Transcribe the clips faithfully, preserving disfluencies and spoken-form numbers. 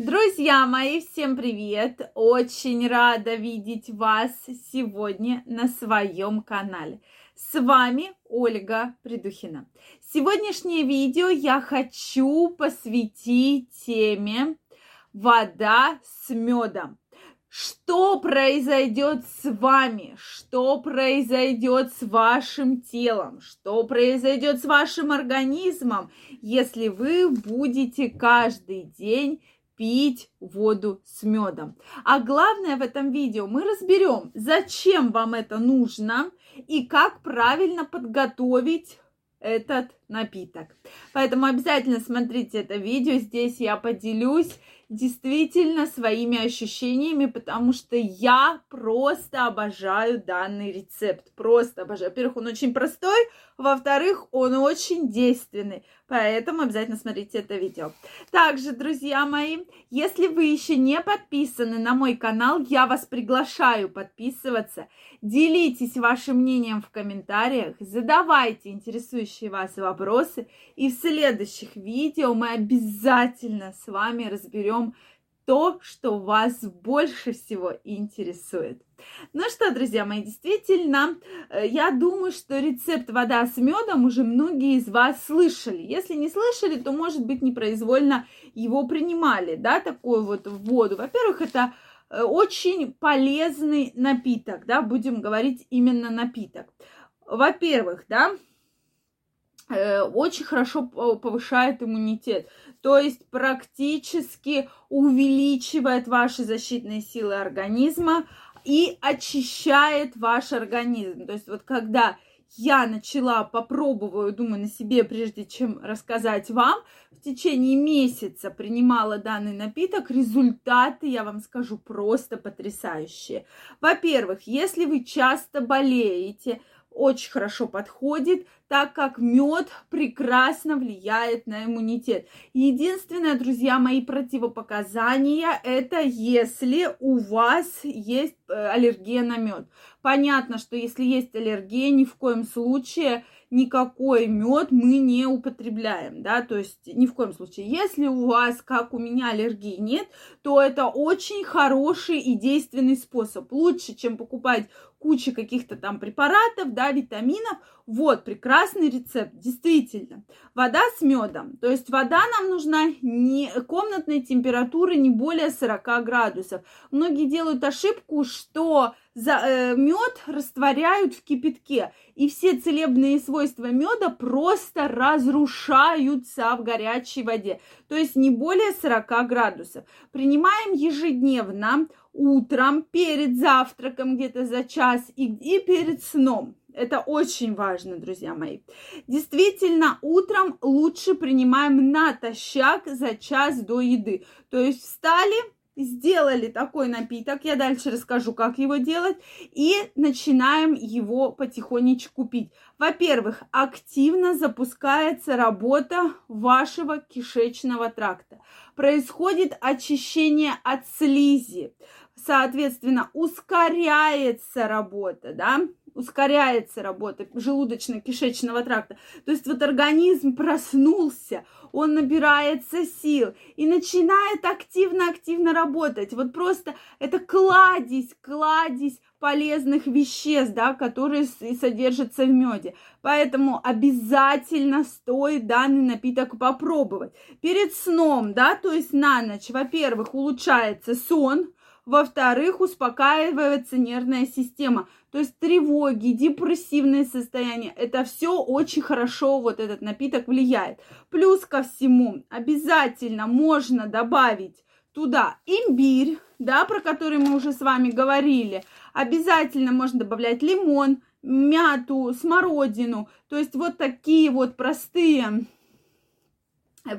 Друзья мои, всем привет! Очень рада видеть вас сегодня на своем канале. С вами Ольга Придухина. Сегодняшнее видео я хочу посвятить теме «Вода с медом». Что произойдет с вами? Что произойдет с вашим телом? Что произойдет с вашим организмом, если вы будете каждый день пить воду с медом? А главное, в этом видео мы разберем, зачем вам это нужно и как правильно подготовить этот напиток. Поэтому обязательно смотрите это видео. Здесь я поделюсь действительно своими ощущениями, потому что я просто обожаю данный рецепт. Просто обожаю. Во-первых, он очень простой. Во-вторых, он очень действенный. Поэтому обязательно смотрите это видео. Также, друзья мои, если вы еще не подписаны на мой канал, я вас приглашаю подписываться. Делитесь вашим мнением в комментариях. Задавайте интересующие вас вопросы. Вопросы, и в следующих видео мы обязательно с вами разберем то, что вас больше всего интересует. Ну что, друзья мои, действительно, я думаю, что рецепт «Вода с медом» уже многие из вас слышали. Если не слышали, то, может быть, непроизвольно его принимали, да, такую вот воду. Во-первых, это очень полезный напиток, да, будем говорить именно напиток. Во-первых, да, очень хорошо повышает иммунитет, то есть практически увеличивает ваши защитные силы организма и очищает ваш организм. То есть вот когда я начала, попробовала, думаю, на себе, прежде чем рассказать вам, в течение месяца принимала данный напиток, результаты, я вам скажу, просто потрясающие. Во-первых, если вы часто болеете, очень хорошо подходит, так как мед прекрасно влияет на иммунитет. Единственное, друзья мои, противопоказание — это если у вас есть аллергия на мед. Понятно, что если есть аллергия, ни в коем случае никакой мед мы не употребляем, да, то есть ни в коем случае. Если у вас, как у меня, аллергии нет, то это очень хороший и действенный способ. Лучше, чем покупать кучу каких-то там препаратов, да, витаминов. Вот, прекрасный рецепт, действительно. Вода с медом. То есть вода нам нужна не комнатной температуры не более сорока градусов. Многие делают ошибку, что э, мед растворяют в кипятке, и все целебные свойства меда просто разрушаются в горячей воде. То есть не более сорока градусов. Принимаем ежедневно, утром, перед завтраком где-то за час и, и перед сном. Это очень важно, друзья мои. Действительно, утром лучше принимаем натощак за час до еды. То есть встали, сделали такой напиток, я дальше расскажу, как его делать, и начинаем его потихонечку пить. Во-первых, активно запускается работа вашего кишечного тракта. Происходит очищение от слизи. Соответственно, ускоряется работа, да, ускоряется работа желудочно-кишечного тракта. То есть вот организм проснулся, он набирается сил и начинает активно-активно работать. Вот просто это кладезь, кладезь полезных веществ, да, которые содержатся в меде. Поэтому обязательно стоит данный напиток попробовать. Перед сном, да, то есть на ночь, во-первых, улучшается сон, во-вторых, успокаивается нервная система. То есть тревоги, депрессивные состояния, это все очень хорошо, вот этот напиток влияет. Плюс ко всему, обязательно можно добавить туда имбирь, да, про который мы уже с вами говорили. Обязательно можно добавлять лимон, мяту, смородину. То есть вот такие вот простые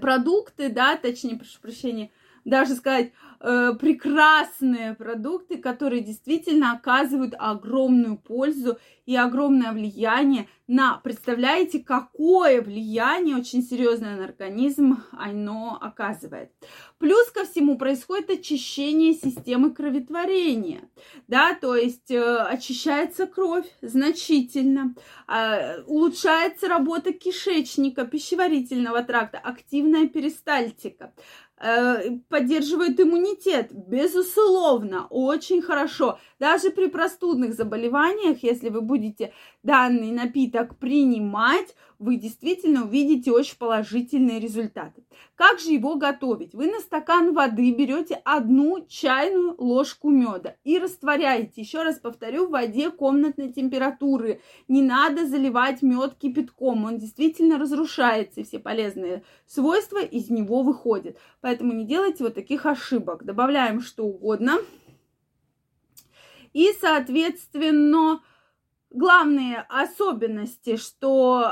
продукты, да, точнее, прошу прощения, даже сказать э, прекрасные продукты, которые действительно оказывают огромную пользу и огромное влияние на, представляете, какое влияние очень серьезное на организм оно оказывает. Плюс ко всему происходит очищение системы кроветворения, да, то есть э, очищается кровь значительно, э, улучшается работа кишечника, пищеварительного тракта, активная перистальтика, поддерживает иммунитет, безусловно, очень хорошо. Даже при простудных заболеваниях, если вы будете данный напиток принимать, вы действительно увидите очень положительные результаты. Как же его готовить? Вы на стакан воды берете одну чайную ложку меда и растворяете, еще раз повторю, в воде комнатной температуры. Не надо заливать мед кипятком, он действительно разрушается, и все полезные свойства из него выходят. Поэтому не делайте вот таких ошибок. Добавляем что угодно. И, соответственно, главные особенности, что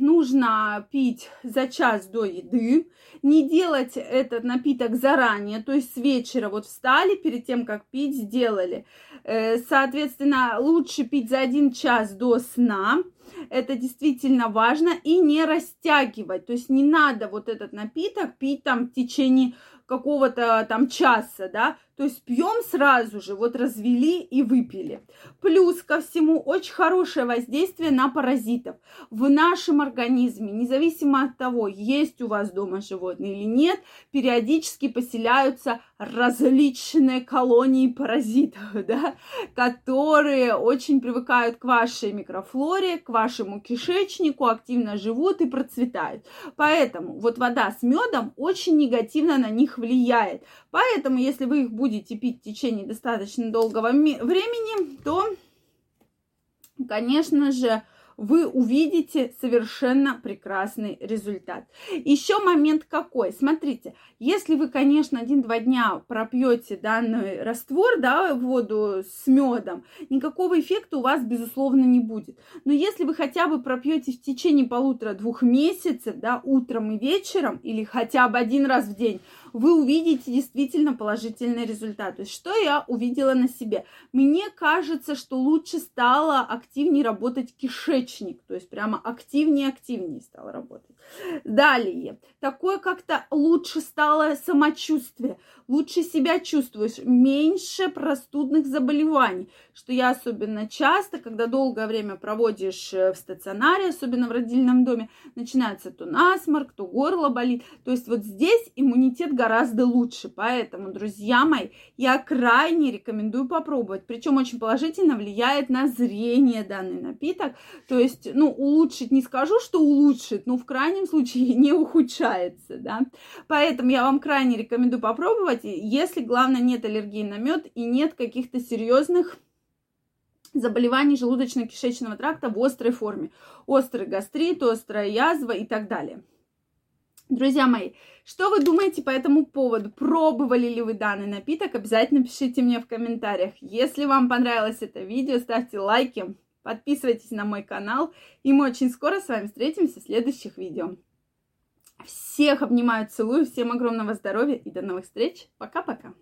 нужно пить за час до еды, не делать этот напиток заранее, то есть с вечера вот встали, перед тем, как пить, сделали. Соответственно, лучше пить за один час до сна. Это действительно важно. И не растягивать. То есть не надо вот этот напиток пить там в течение какого-то там часа, да. То есть пьем сразу же, вот развели и выпили. Плюс ко всему очень хорошее воздействие на паразитов. В нашем организме, независимо от того, есть у вас дома животные или нет, периодически поселяются различные колонии паразитов, да, которые очень привыкают к вашей микрофлоре, к вашему кишечнику, активно живут и процветают. Поэтому вот вода с медом очень негативно на них влияет. Поэтому, если вы их будете пить в течение достаточно долгого времени, то, конечно же, вы увидите совершенно прекрасный результат. Еще момент какой. Смотрите, если вы, конечно, один-два дня пропьете данный раствор, да, воду с медом, никакого эффекта у вас, безусловно, не будет. Но если вы хотя бы пропьете в течение полутора-двух месяцев, да, утром и вечером, или хотя бы один раз в день, вы увидите действительно положительный результат. То есть, что я увидела на себе? Мне кажется, что лучше стало активнее работать кишечник. То есть прямо активнее-активнее стало работать. Далее. Такое как-то лучше стало самочувствие. Лучше себя чувствуешь. Меньше простудных заболеваний. Что я особенно часто, когда долгое время проводишь в стационаре, особенно в родильном доме, начинается то насморк, то горло болит. То есть вот здесь иммунитет гораздо лучше. Поэтому, друзья мои, я крайне рекомендую попробовать. Причем очень положительно влияет на зрение данный напиток. То есть, ну, улучшить не скажу, что улучшит, но в крайнем случае не ухудшается, да. Поэтому я вам крайне рекомендую попробовать, если, главное, нет аллергии на мед и нет каких-то серьезных заболеваний желудочно-кишечного тракта в острой форме. Острый гастрит, острая язва и так далее. Друзья мои, что вы думаете по этому поводу? Пробовали ли вы данный напиток? Обязательно пишите мне в комментариях. Если вам понравилось это видео, ставьте лайки. Подписывайтесь на мой канал, и мы очень скоро с вами встретимся в следующих видео. Всех обнимаю, целую, всем огромного здоровья и до новых встреч. Пока-пока!